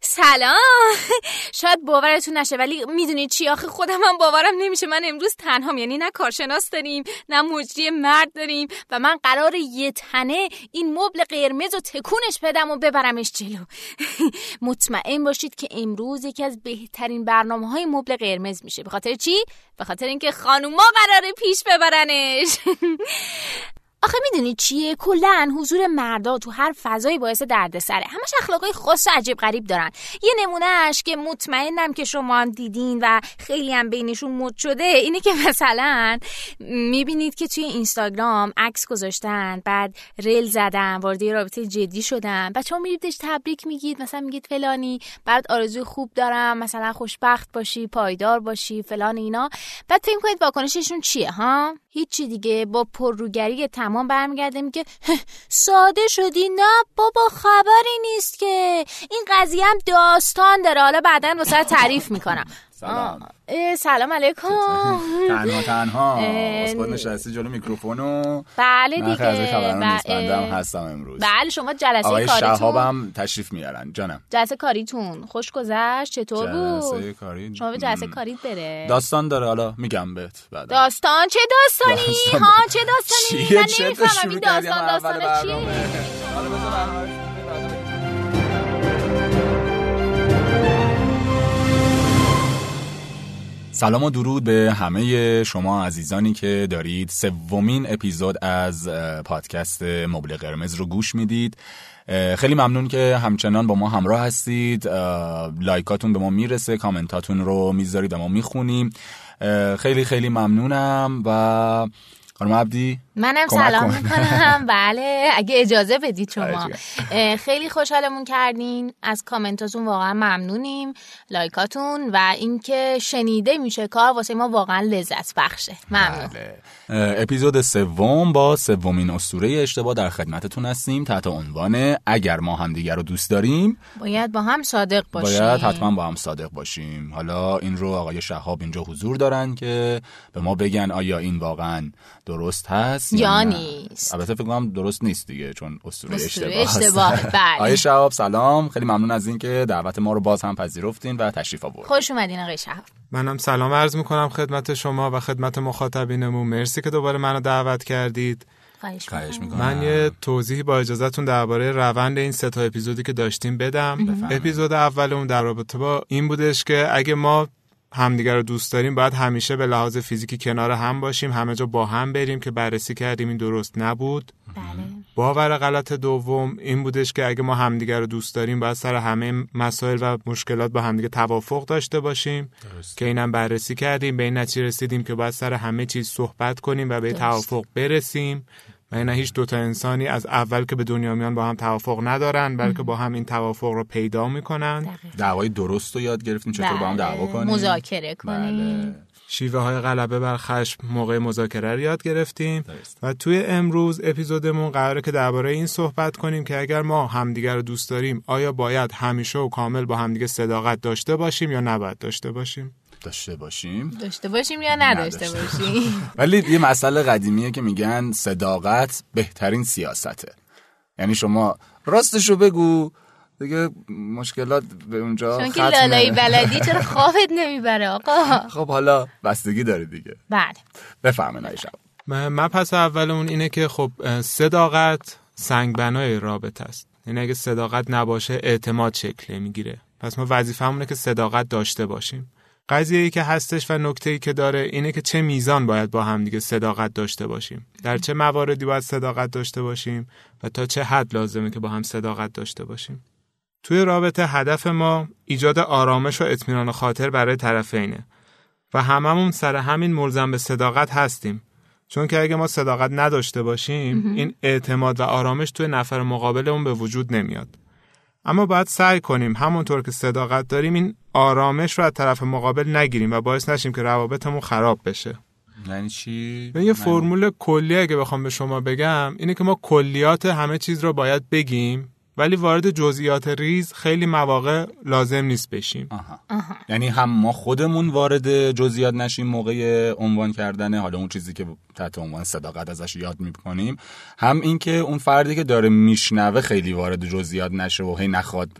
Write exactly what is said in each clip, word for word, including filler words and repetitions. سلام. شاید باورتون نشه ولی میدونید چی، آخه خودم هم باورم نمیشه. من امروز تنهام، یعنی نه کارشناس داریم نه مجری مرد داریم و من قرار یه تنه این مبل قرمز و تکونش بدم و ببرمش جلو. مطمئن باشید که امروز یکی از بهترین برنامه‌های مبل قرمز میشه. به خاطر چی؟ به خاطر اینکه خانوما قراره پیش ببرنش. آخه میدونی چیه، کلن حضور مردا تو هر فضایی باعث دردسره. همش اخلاقای خاص و عجیب غریب دارن. یه نمونهش که مطمئنم که شما هم دیدین و خیلی هم بینشون مد شده اینه که مثلا میبینید که توی اینستاگرام عکس گذاشتن، بعد ریل زدن، وارد رابطه جدی شدن، بچه‌ها میریدش تبریک میگید، مثلا میگید فلانی بعد آرزوی خوب دارم، مثلا خوشبخت باشی، پایدار باشی، فلان اینا. بعد فکر کنید واکنششون چیه؟ ها هیچی دیگه. با پرروگری تمام برمیگردیم که ساده شدی؟ نه بابا، خبری نیست که. این قضیه هم داستان داره، حالا بعداً واسه تعریف میکنم. سلام. سلام علیکم. تنها تنها اثبات نشستی جلو میکروفونو. بله دیگه. من خیلی خبران نیست، بندم هستم امروز. بله شما جلسه کاریتون. آقای شهاب هم تشریف میارن. جانم. جلسه کاریتون خوش گذشت؟ چطور بود؟ جلسه کاری. شما به جلسه کاریت بره. داستان داره، حالا میگم بهت بعد. داستان چه داستانی؟ ها چه داستانی؟ من نمیفهمم این داستان داستان چیه. حالا بذار سلام و درود به همه شما عزیزانی که دارید سومین اپیزود از پادکست مبل قرمز رو گوش میدید. خیلی ممنون که همچنان با ما همراه هستید. لایکاتون به ما میرسه، کامنتاتون رو میذارید و ما میخونیم. خیلی خیلی ممنونم. و خانم عبدی منم سلام میکنم. بله اگه اجازه بدید شما. خیلی خوشحالمون کردین، از کامنتاتون واقعا ممنونیم، لایکاتون و اینکه شنیده میشه کار واسه ما واقعا لذت بخشه. ممنون. بله. اپیزود سوم با سومین اسطوره اشتباه در خدمتتون هستیم تحت عنوان اگر ما همدیگر رو دوست داریم باید با هم صادق باشیم. باید حتما با هم صادق باشیم. حالا این رو آقای شهاب اینجا حضور دارن که به ما بگن آیا این واقعا درست هست یا نیست. البته فکر کنم درست نیست دیگه، چون اسطوره اشتباه. بله. آقای شهاب سلام، خیلی ممنون از این که دعوت ما رو باز هم پذیرفتین و تشریف آوردین. خوش اومدین آقای شهاب. منم سلام عرض میکنم خدمت شما و خدمت مخاطبینمون. مرسی که دوباره منو دعوت کردید. خواهش میکنم. من یه توضیحی با اجازهتون درباره روند این سه تا اپیزودی که داشتیم بدم. بفهمم. اپیزود اولمون در رابطه با این بودش که اگه ما همدیگر رو دوست داریم باید همیشه به لحاظ فیزیکی کنار هم باشیم، همه جا با هم بریم، که بررسی کردیم این درست نبود. بله. باور غلط دوم این بودش که اگه ما همدیگر رو دوست داریم باید سر همه مسائل و مشکلات با همدیگر توافق داشته باشیم. درست. که اینم بررسی کردیم، به این نتیجه رسیدیم که باید سر همه چیز صحبت کنیم و به توافق برسیم. و نه هیچ دوتا انسانی از اول که به دنیا میان با هم توافق ندارن، بلکه با هم این توافق رو پیدا میکنن. دعوای درست رو یاد گرفتیم چطور. بله. با هم دعوا کنیم، مذاکره کنیم. بله. شیوه های غلبه بر خشم موقع مذاکره رو یاد گرفتیم. درست. و توی امروز اپیزودمون قراره که درباره این صحبت کنیم که اگر ما همدیگر رو دوست داریم آیا باید همیشه و کامل با همدیگه صداقت داشته باشیم یا نباید داشته باشیم؟ داشته باشیم داشته باشیم یا نداشته باشیم. ولی یه مسئله قدیمیه که میگن صداقت بهترین سیاسته. یعنی شما راستشو بگو دیگه، مشکلات به اونجا ختمه. شما که لالایی بلدی چرا خوابت نمیبره آقا؟ خب حالا بستگی داره دیگه. بله بفهمین آیشا. من پس اولمون اینه که خب صداقت سنگبنای رابطه است. یعنی اگه صداقت نباشه اعتماد شکل میگیره. پس ما وظیفه‌مونه که صداقت داشته باشیم. قضیه‌ای که هستش و نکته‌ای که داره اینه که چه میزان باید با هم دیگه صداقت داشته باشیم، در چه مواردی باید صداقت داشته باشیم و تا چه حد لازمه که با هم صداقت داشته باشیم. توی رابطه هدف ما ایجاد آرامش و اطمینان خاطر برای طرفینه و هممون سر همین ملزم به صداقت هستیم، چون که اگه ما صداقت نداشته باشیم این اعتماد و آرامش توی نفر مقابلمون به وجود نمیاد. اما باید سعی کنیم همونطور که صداقت داریم این آرامش رو از طرف مقابل نگیریم و باعث نشیم که روابطمون خراب بشه. یعنی چی؟ یه فرمول کلی اگه بخوام به شما بگم اینه که ما کلیات همه چیز رو باید بگیم، ولی وارد جزئیات ریز خیلی مواقع لازم نیست بشیم. آها. آها. یعنی هم ما خودمون وارد جزئیات نشیم موقع عنوان کردن حالا اون چیزی که تحت عنوان صداقت ازش یاد می‌کنیم، هم این که اون فردی که داره میشنوه خیلی وارد جزئیات نشه و هی نخواد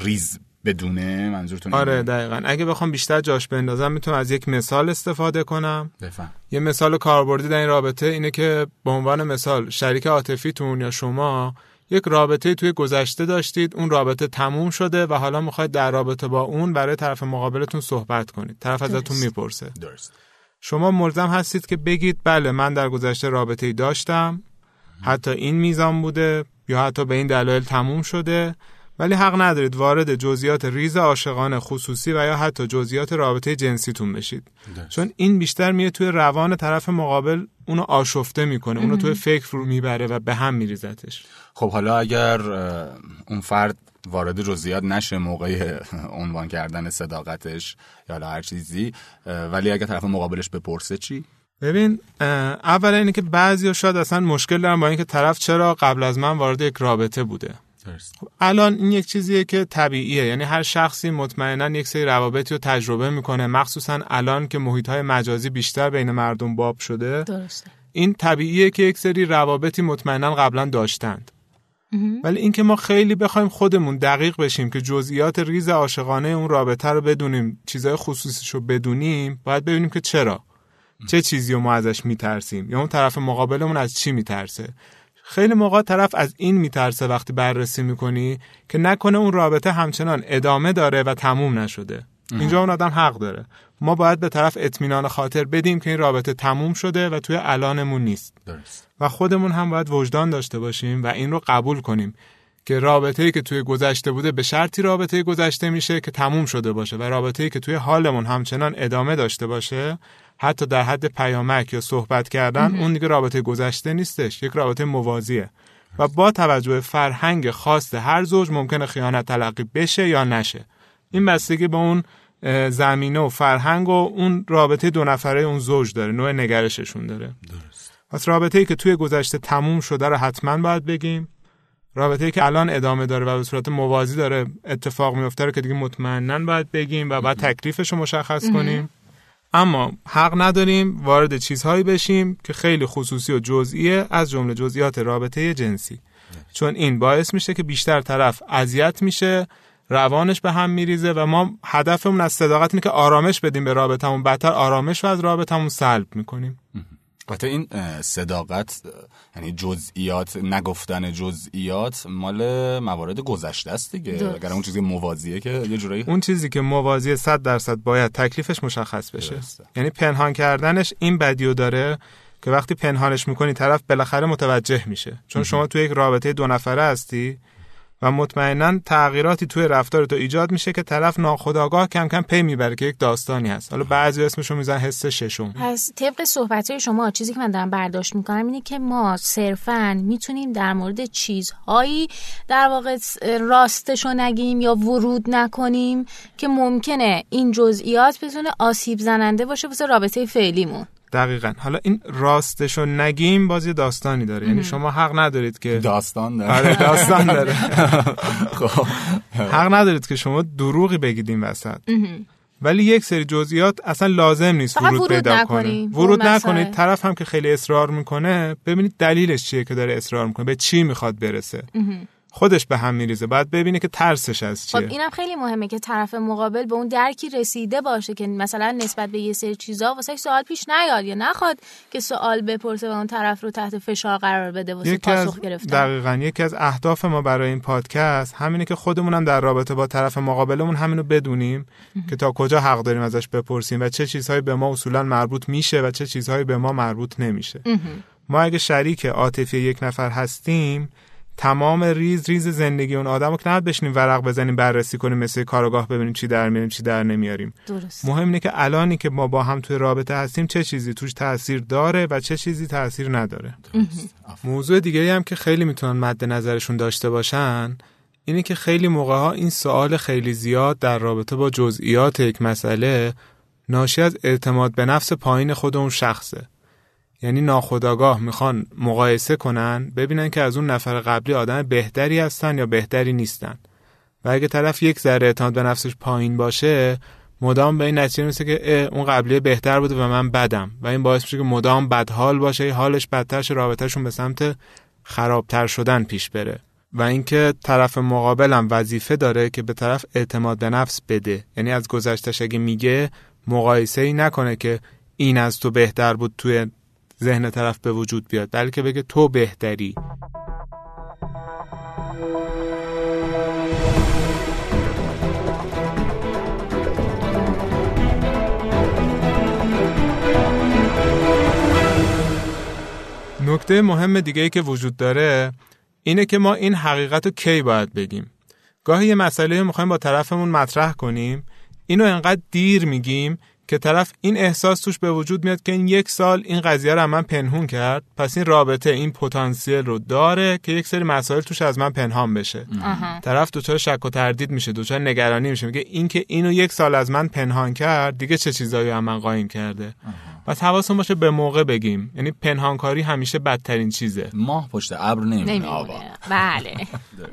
ریز بدونه. منظورتون؟ آره دقیقاً. اگه بخوام بیشتر جاش بندازم میتونم از یک مثال استفاده کنم. بفهم. یه مثال کاربردی در این رابطه اینه که به عنوان مثال شریک عاطفیتون یا شما یک رابطه توی گذشته داشتید، اون رابطه تموم شده و حالا میخواید در رابطه با اون برای طرف مقابلتون صحبت کنید. طرف ازتون میپرسه. درست. شما ملزم هستید که بگید بله من در گذشته رابطه‌ای داشتم، حتی این میزان بوده یا حتی به این دلایل تموم شده، ولی حق ندارید وارد جزئیات ریز عاشقانه، خصوصی و یا حتی جزئیات رابطه جنسیتون بشید. درست. چون این بیشتر میاد توی روان طرف مقابل اونو آشفته میکنه، اونو توی فکر رو میبره و به هم میریزتش. خب حالا اگر اون فرد وارد جزئیات نشه موقع عنوان کردن صداقتش یا هر چیزی، ولی اگر طرف مقابلش بپرسه چی؟ ببین اول اینه که بعضیا شاید اصلا مشکل دارن با اینکه طرف چرا قبل از من وارد یک رابطه بوده. خب الان این یک چیزیه که طبیعیه، یعنی هر شخصی مطمئناً یک سری روابطی رو تجربه میکنه، مخصوصاً الان که محیط‌های مجازی بیشتر بین مردم باب شده. درسته. این طبیعیه که یک سری روابطی مطمئناً قبلا داشتند، ولی اینکه ما خیلی بخوایم خودمون دقیق بشیم که جزئیات ریز عاشقانه اون رابطه رو بدونیم، چیزای خصوصیش رو بدونیم، باید ببینیم که چرا، چه چیزی رو ما ازش میترسیم یا اون طرف مقابلمون از چی میترسه. خیلی موقع طرف از این میترسه وقتی بررسی میکنی که نکنه اون رابطه همچنان ادامه داره و تموم نشده. اینجا اون آدم حق داره. ما باید به طرف اطمینان خاطر بدیم که این رابطه تموم شده و توی الانمون نیست. درست. و خودمون هم باید وجدان داشته باشیم و این رو قبول کنیم که رابطه‌ای که توی گذشته بوده به شرطی رابطه گذشته میشه که تموم شده باشه و رابطه‌ای که توی حالمون همچنان ادامه داشته باشه، حتی در حد پیامک یا صحبت کردن، اون دیگه رابطه گذشته نیستش، یک رابطه موازیه و با توجه فرهنگ خاص هر زوج ممکنه خیانت تلقی بشه یا نشه. این بستگی به اون زمینه و فرهنگ و اون رابطه دو نفره اون زوج داره، نوع نگرششون داره. درست. پس رابطه‌ای که توی گذشته تموم شده رو حتما باید بگیم، رابطه‌ای که الان ادامه داره و به صورت موازی داره اتفاق میفته رو که دیگه مطمئناً باید بگیم و بعد تکلیفش رو مشخص کنیم. اما حق نداریم وارد چیزهایی بشیم که خیلی خصوصی و جزئیه، از جمله جزئیات رابطه جنسی، چون این باعث میشه که بیشتر طرف اذیت میشه، روانش به هم میریزه و ما هدفمون از صداقت اینه که آرامش بدیم به رابطمون، بدتر آرامش و از رابطمون سلب میکنیم. حتی این صداقت یعنی جزئیات، نگفتن جزئیات مال موارد گذشته است دیگه. اگر اون چیزی موازیه که یه جورایی اون چیزی که موازیه صد درصد باید تکلیفش مشخص بشه. درسته. یعنی پنهان کردنش این بدیو داره که وقتی پنهانش میکنی طرف بالاخره متوجه میشه، چون شما توی یک رابطه دو نفره هستی و مطمئناً تغییراتی توی رفتار تو ایجاد میشه که طرف ناخودآگاه کم کم پی میبره که یک داستانی هست. حالا بعضی اسمشو میزن حس ششم. پس طبق صحبت‌های شما چیزی که من دارم برداشت میکنم اینه که ما صرفاً میتونیم در مورد چیزهایی در واقع راستشو نگیم یا ورود نکنیم که ممکنه این جزئیات بتونه آسیب زننده باشه واسه رابطه فعلیمون. دقیقاً. حالا این راستشو نگیم باز یه داستانی داره، یعنی شما حق ندارید که داستان داره. آره داستان داره. خب حق ندارید که شما دروغی بگید این وسط، ولی یک سری جزئیات اصلا لازم نیست ورود پیدا کنه. ورود نکنید. طرف هم که خیلی اصرار میکنه ببینید دلیلش چیه که داره اصرار میکنه، به چی میخواد برسه، خودش به هم میریزه، باید ببینه که ترسش از چیه. خب اینم خیلی مهمه که طرف مقابل به اون درکی رسیده باشه که مثلا نسبت به یه سری چیزا واسه سوال پیش نیاد یا نخواد که سوال بپرسه و اون طرف رو تحت فشار قرار بده واسه پاسخ گرفتن. دقیقاً یکی از اهداف ما برای این پادکست همینه که خودمون هم در رابطه با طرف مقابلمون همینو بدونیم که تا کجا حق داریم ازش بپرسیم و چه چیزهایی به ما اصولاً مربوط میشه و چه چیزهایی به ما مربوط نمیشه. ما اگه شریک عاطفی یک نفر هستیم، تمام ریز ریز زندگی اون آدمو که نباید بشینیم ورق بزنیم بررسی کنیم، مثل کارآگاه ببینیم چی در میاریم چی در نمیاریم. درست. مهم اینه که الانی که ما با هم توی رابطه هستیم چه چیزی توش تأثیر داره و چه چیزی تأثیر نداره. درست. موضوع دیگری هم که خیلی میتونن مد نظرشون داشته باشن اینه که خیلی موقع‌ها این سوال خیلی زیاد در رابطه با جزئیات یک مسئله ناشی از اعتماد به نفس پایین خود اون شخصه. یعنی ناخودآگاه میخوان مقایسه کنن، ببینن که از اون نفر قبلی آدم بهتری هستن یا بهتری نیستن. و اگه طرف یک ذره اعتماد به نفسش پایین باشه، مدام به این نتیجه میرسه که اون قبلی بهتر بوده و من بدم، و این باعث میشه که مدام بدحال باشه، حالش بدتر شه، رابطه‌شون به سمت خرابتر شدن پیش بره. و اینکه طرف مقابلم وظیفه داره که به طرف اعتماد به نفس بده، یعنی از گذشته‌اش اگه میگه مقایسه‌ای نکنه که این از تو بهتر بود توی ذهن طرف به وجود بیاد، بلکه بگه تو بهتری. نکته مهم دیگه ای که وجود داره اینه که ما این حقیقت رو کی باید بگیم. گاهی یه مسئله میخوایم با طرفمون مطرح کنیم، اینو انقدر دیر میگیم که طرف این احساس توش به وجود میاد که این یک سال این قضیه رو از من پنهون کرد، پس این رابطه این پتانسیل رو داره که یک سری مسائل توش از من پنهان بشه. طرف دوچار شک و تردید میشه، دوچار نگرانی میشه، میگه این که اینو یک سال از من پنهان کرد، دیگه چه چیزایی از من قایم کرده. پس حواسمون باشه به موقع بگیم، یعنی پنهانکاری همیشه بدترین چیزه. ماه پشت ابر نمیمونه آقا. بله.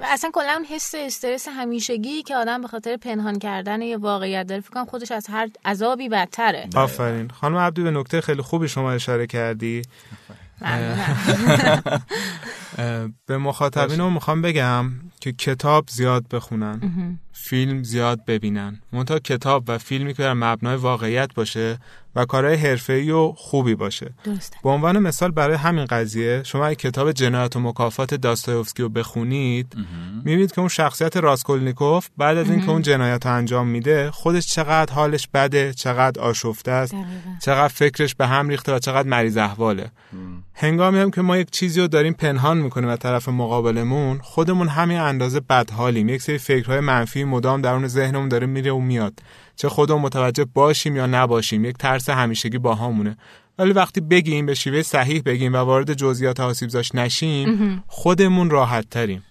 و اصلا کلا اون حس استرس همیشگی که آدم به خاطر پنهان کردن یه واقعیت داره، فکر کنم خودش از هر عذابی بدتره. آفرین. خانم عبدی به نکته خیلی خوبی شما اشاره کردی. به مخاطبینم میخوام بگم که کتاب زیاد بخونن، فیلم زیاد ببینن، منتها کتاب و فیلمی که بر مبنای واقعیت باشه و کارهای حرفه‌ای و خوبی باشه. درسته. به عنوان مثال برای همین قضیه، شما اگه کتاب جنایت و مکافات داستایوفسکی رو بخونید، می‌بینید که اون شخصیت راسکولنیکوف بعد از اینکه اون جنایت رو انجام میده، خودش چقدر حالش بده، چقدر آشفته است، چقدر فکرش به هم ریخته و چقدر مریض احواله. هنگامی هم که ما یک چیزی رو داریم پنهان می‌کنیم از طرف مقابلمون، خودمون همین اندازه بدحالیم. یک سری فکرهای منفی مدام درون ذهنمون داره میره و میاد، چه خودمون متوجه باشیم یا نباشیم. یک ترس همیشگی باهامونه. ولی وقتی بگیم، به شیوه صحیح بگیم و وارد جزئیات آسیب‌زاش نشیم، خودمون راحت تریم.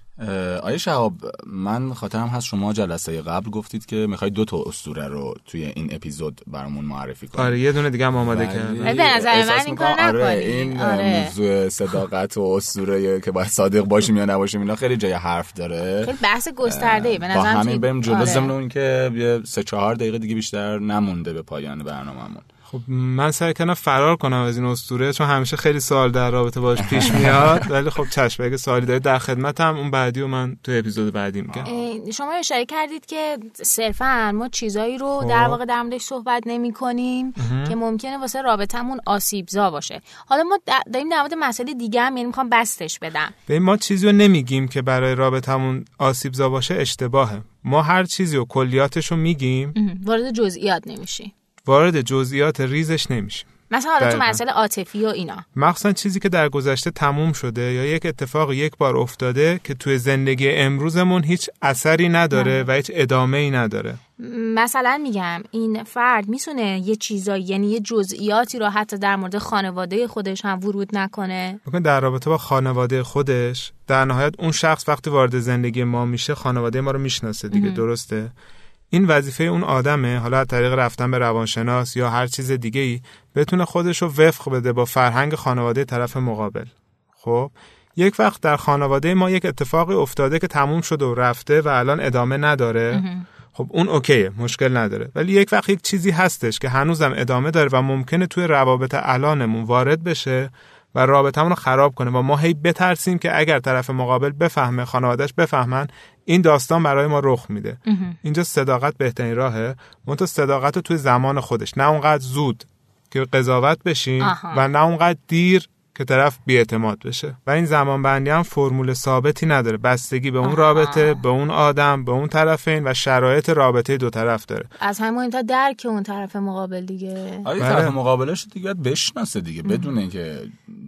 آیه شهاب، من خاطرم هست شما جلسه قبل گفتید که میخوای دو تا اسطوره رو توی این اپیزود برامون معرفی کنید. آره، یه دونه دیگه هم آماده کردم. به نظر من این کار نکنید. آره، این آره. موضوع صداقت و اسطوره که باید صادق باشیم یا نباشیم، اینا خیلی جای حرف داره. خیلی بحث گسترده‌ای به نظر من. با همین بریم جلو، ضمن اون که سه چهار دقیقه دیگه بیشتر نمونده به پایان برنامه‌مون. خب من سعی کردم فرار کنم از این اسطوره، چون همیشه خیلی سوال در رابطه باش پیش میاد. ولی خب چشم، اگه سوالی دارید در خدمتم. اون بعدی رو من تو اپیزود بعدی میگم. شما اشاره کردید که صرفا ما چیزایی رو در واقع در موردش صحبت نمی‌کنیم که ممکنه واسه رابطمون آسیب‌زا باشه. حالا ما داریم در مورد مسئله دیگه هم، یعنی می‌خوام بستش بدم. ببین، ما چیزی رو نمیگیم که برای رابطمون آسیب‌زا باشه، اشتباهه. ما هر چیزی رو کلیاتش رو میگیم، وارد جزئیات نمی‌شیم. وارد جزئیات ریزش نمیشیم. مثلا حالا تو مسئله عاطفی و اینا، مخصوصا چیزی که در گذشته تموم شده یا یک اتفاق یک بار افتاده که توی زندگی امروزمون هیچ اثری نداره و هیچ ادامه‌ای نداره. مثلا میگم این فرد میتونه یه چیزایی، یعنی یه جزئیاتی رو حتی در مورد خانواده خودش هم ورود نکنه. میگن در رابطه با خانواده خودش، در نهایت اون شخص وقتی وارد زندگی ما میشه، خانواده ما رو میشناسه دیگه. ام. درسته؟ این وظیفه اون آدمه، حالا از طریق رفتن به روانشناس یا هر چیز دیگه‌ای، بتونه خودش رو وفق بده با فرهنگ خانواده طرف مقابل. خب یک وقت در خانواده ما یک اتفاقی افتاده که تموم شده و رفته و الان ادامه نداره، خب اون اوکیه، مشکل نداره. ولی یک وقت یک چیزی هستش که هنوزم ادامه داره و ممکنه توی روابط الانمون وارد بشه و رابطه‌مون رو خراب کنه، و ما هی بترسیم که اگر طرف مقابل بفهمه، خانواده‌اش بفهمن، این داستان برای ما رخ میده. اینجا صداقت بهترین راهه. منتها صداقت رو توی زمان خودش، نه اونقدر زود که قضاوت بشیم و نه اونقدر دیر که طرف بی‌اعتماد بشه. و این زمان بندی هم فرمول ثابتی نداره، بستگی به اون رابطه، به اون آدم، به اون طرفین و شرایط رابطه دو طرف داره. از همون تا درک اون طرف مقابل دیگه. آره، طرف مقابلش دیگه باید بشناسه دیگه، بدونه که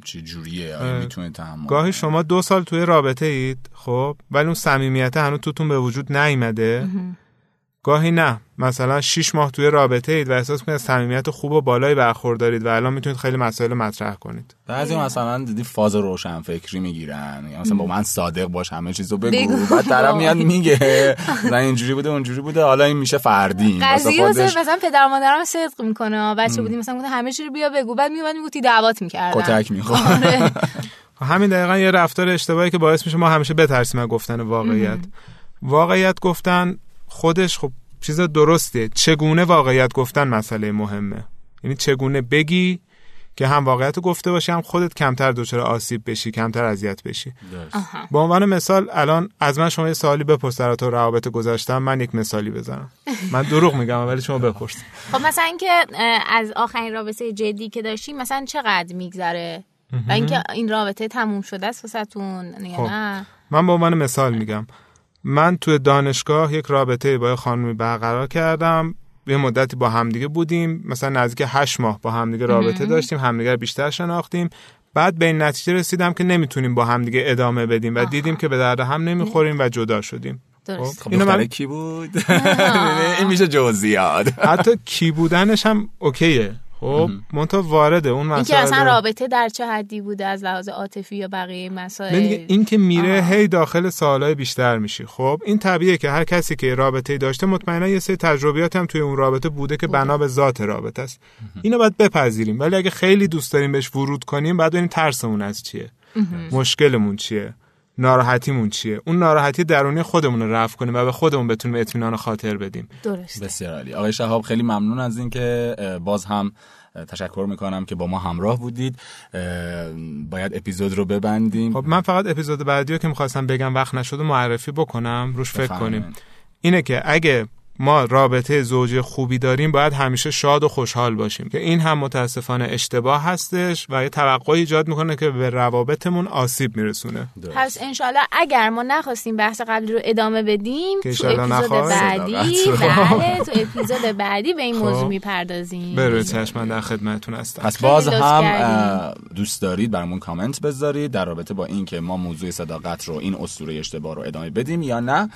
چه جوریه، آره میتونه تحمل. گاهی شما دو سال توی رابطه اید، خب، ولی اون صمیمیت هنوز توتون به وجود نیامده. گاهی نه. مثلا شش ماه توی رابطه اید و احساس می‌کنید صمیمیت خوب و بالایی برخوردارید و الان میتونید خیلی مسائل مطرح کنید. بعضی مثلا دیدی فاز روشن فکری میگیرن، یا مثلا با من صادق باش، همه چیزو بگو، بعد طرف میاد میگه مثلا اینجوری بوده اونجوری بوده، حالا این میشه فردی. قضیه فازش... مثلا پدر مادرم صدق میکنه، بچه بودیم مثلا گفت همه چی رو بیا بگو، بعد میومد میگفت دعوات میکردن، کتک میخوره. همین دقیقاً یه رفتار اشتباهی که باعث میشه ما همیشه بترسیم از گفتن واقعیت. واقعیت گفتن خودش خب چیز درسته، چگونه واقعیت گفتن مسئله مهمه، یعنی چگونه بگی که هم واقعیت رو گفته باشی هم خودت کمتر دچار آسیب بشی، کمتر اذیت بشی. به عنوان مثال الان از من شما یه سوالی بپرس در تو روابط گذاشتم، من یک مثالی بزنم، من دروغ میگم ولی شما بپرس. خب مثلا اینکه از آخرین رابطه جدی که داشتی مثلا چقدر میگذره و اینکه این رابطه تموم شده است واسهتون یا نه؟ من به عنوان مثال میگم، من تو دانشگاه یک رابطه با خانمی برقرار کردم، یه مدتی با همدیگه بودیم، مثلا نزدیک هشت ماه با همدیگه رابطه داشتیم، همدیگه رو بیشتر شناختیم، بعد به این نتیجه رسیدم که نمیتونیم با همدیگه ادامه بدیم و آها. دیدیم که به درد هم نمیخوریم و جدا شدیم. درست. خب دختره کی بود؟ این میشه جزئیات. حتی کی بودنش هم اوکیه، خب منتها وارده اون مسائل اینکه اصلا رابطه در چه حدی بوده از لحاظ عاطفی یا بقیه مسائل، این که میره آه. هی داخل سوالای بیشتر میشی. خب این طبیعیه که هر کسی که رابطه‌ای داشته مطمئنا یه سری تجربیات هم توی اون رابطه بوده که بنا به ذات رابطه است. اینو باید بپذیریم، ولی اگه خیلی دوست داریم بهش ورود کنیم باید ببینیم ترسمون از چیه، مشکلمون چیه، ناراحتیمون چیه، اون ناراحتی درونی خودمون رو رفع کنیم و به خودمون بتونیم اطمینان خاطر بدیم. درست. بسیار عالی. آقای شهاب خیلی ممنون از این که باز هم تشکر میکنم که با ما همراه بودید. باید اپیزود رو ببندیم. خب من فقط اپیزود بعدی رو که میخواستم بگم وقت نشد و معرفی بکنم، روش فکر بفهمن. کنیم اینه که اگه ما رابطه زوجی خوبی داریم باید همیشه شاد و خوشحال باشیم، که این هم متاسفانه اشتباه هستش و یه توقعی ایجاد میکنه که به روابطمون آسیب میرسونه. پس انشالله اگر ما نخواستیم بحث قبلی رو ادامه بدیم تو اپیزود بعدی بله تو اپیزود بعدی به این موضوع میپردازیم. برو چشم، در خدمتتون هستم. پس باز هم دوست دارید برامون کامنت بذارید در رابطه با این که ما موضوع صداقت رو، این اسطوره اشتباه رو ادامه بدیم یا نه،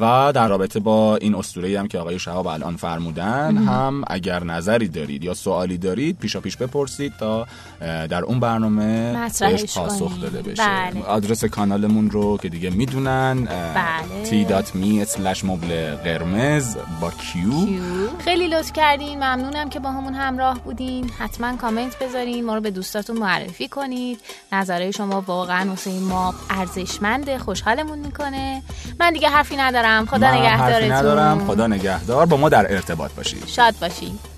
و در رابطه با این اسطوره هم که آقای شهاب الان فرمودن هم اگر نظری دارید یا سوالی دارید پیشا پیش بپرسید تا در اون برنامه بهش پاسخ داده بشه. بله. آدرس کانالمون رو که دیگه میدونن. بله. تی دات می اسلش مبل قرمز با کیو. خیلی لطف کردین، ممنونم که با همون همراه بودین. حتما کامنت بذارین، ما رو به دوستاتون معرفی کنید، نظرهای شما واقعا واسه ما ارزشمنده، خوشحالمون میکنه. من دیگه حرفی ندارم. خدا نگهدارتون. خدا نگهدار. با ما در ارتباط باشید. شاد باشید.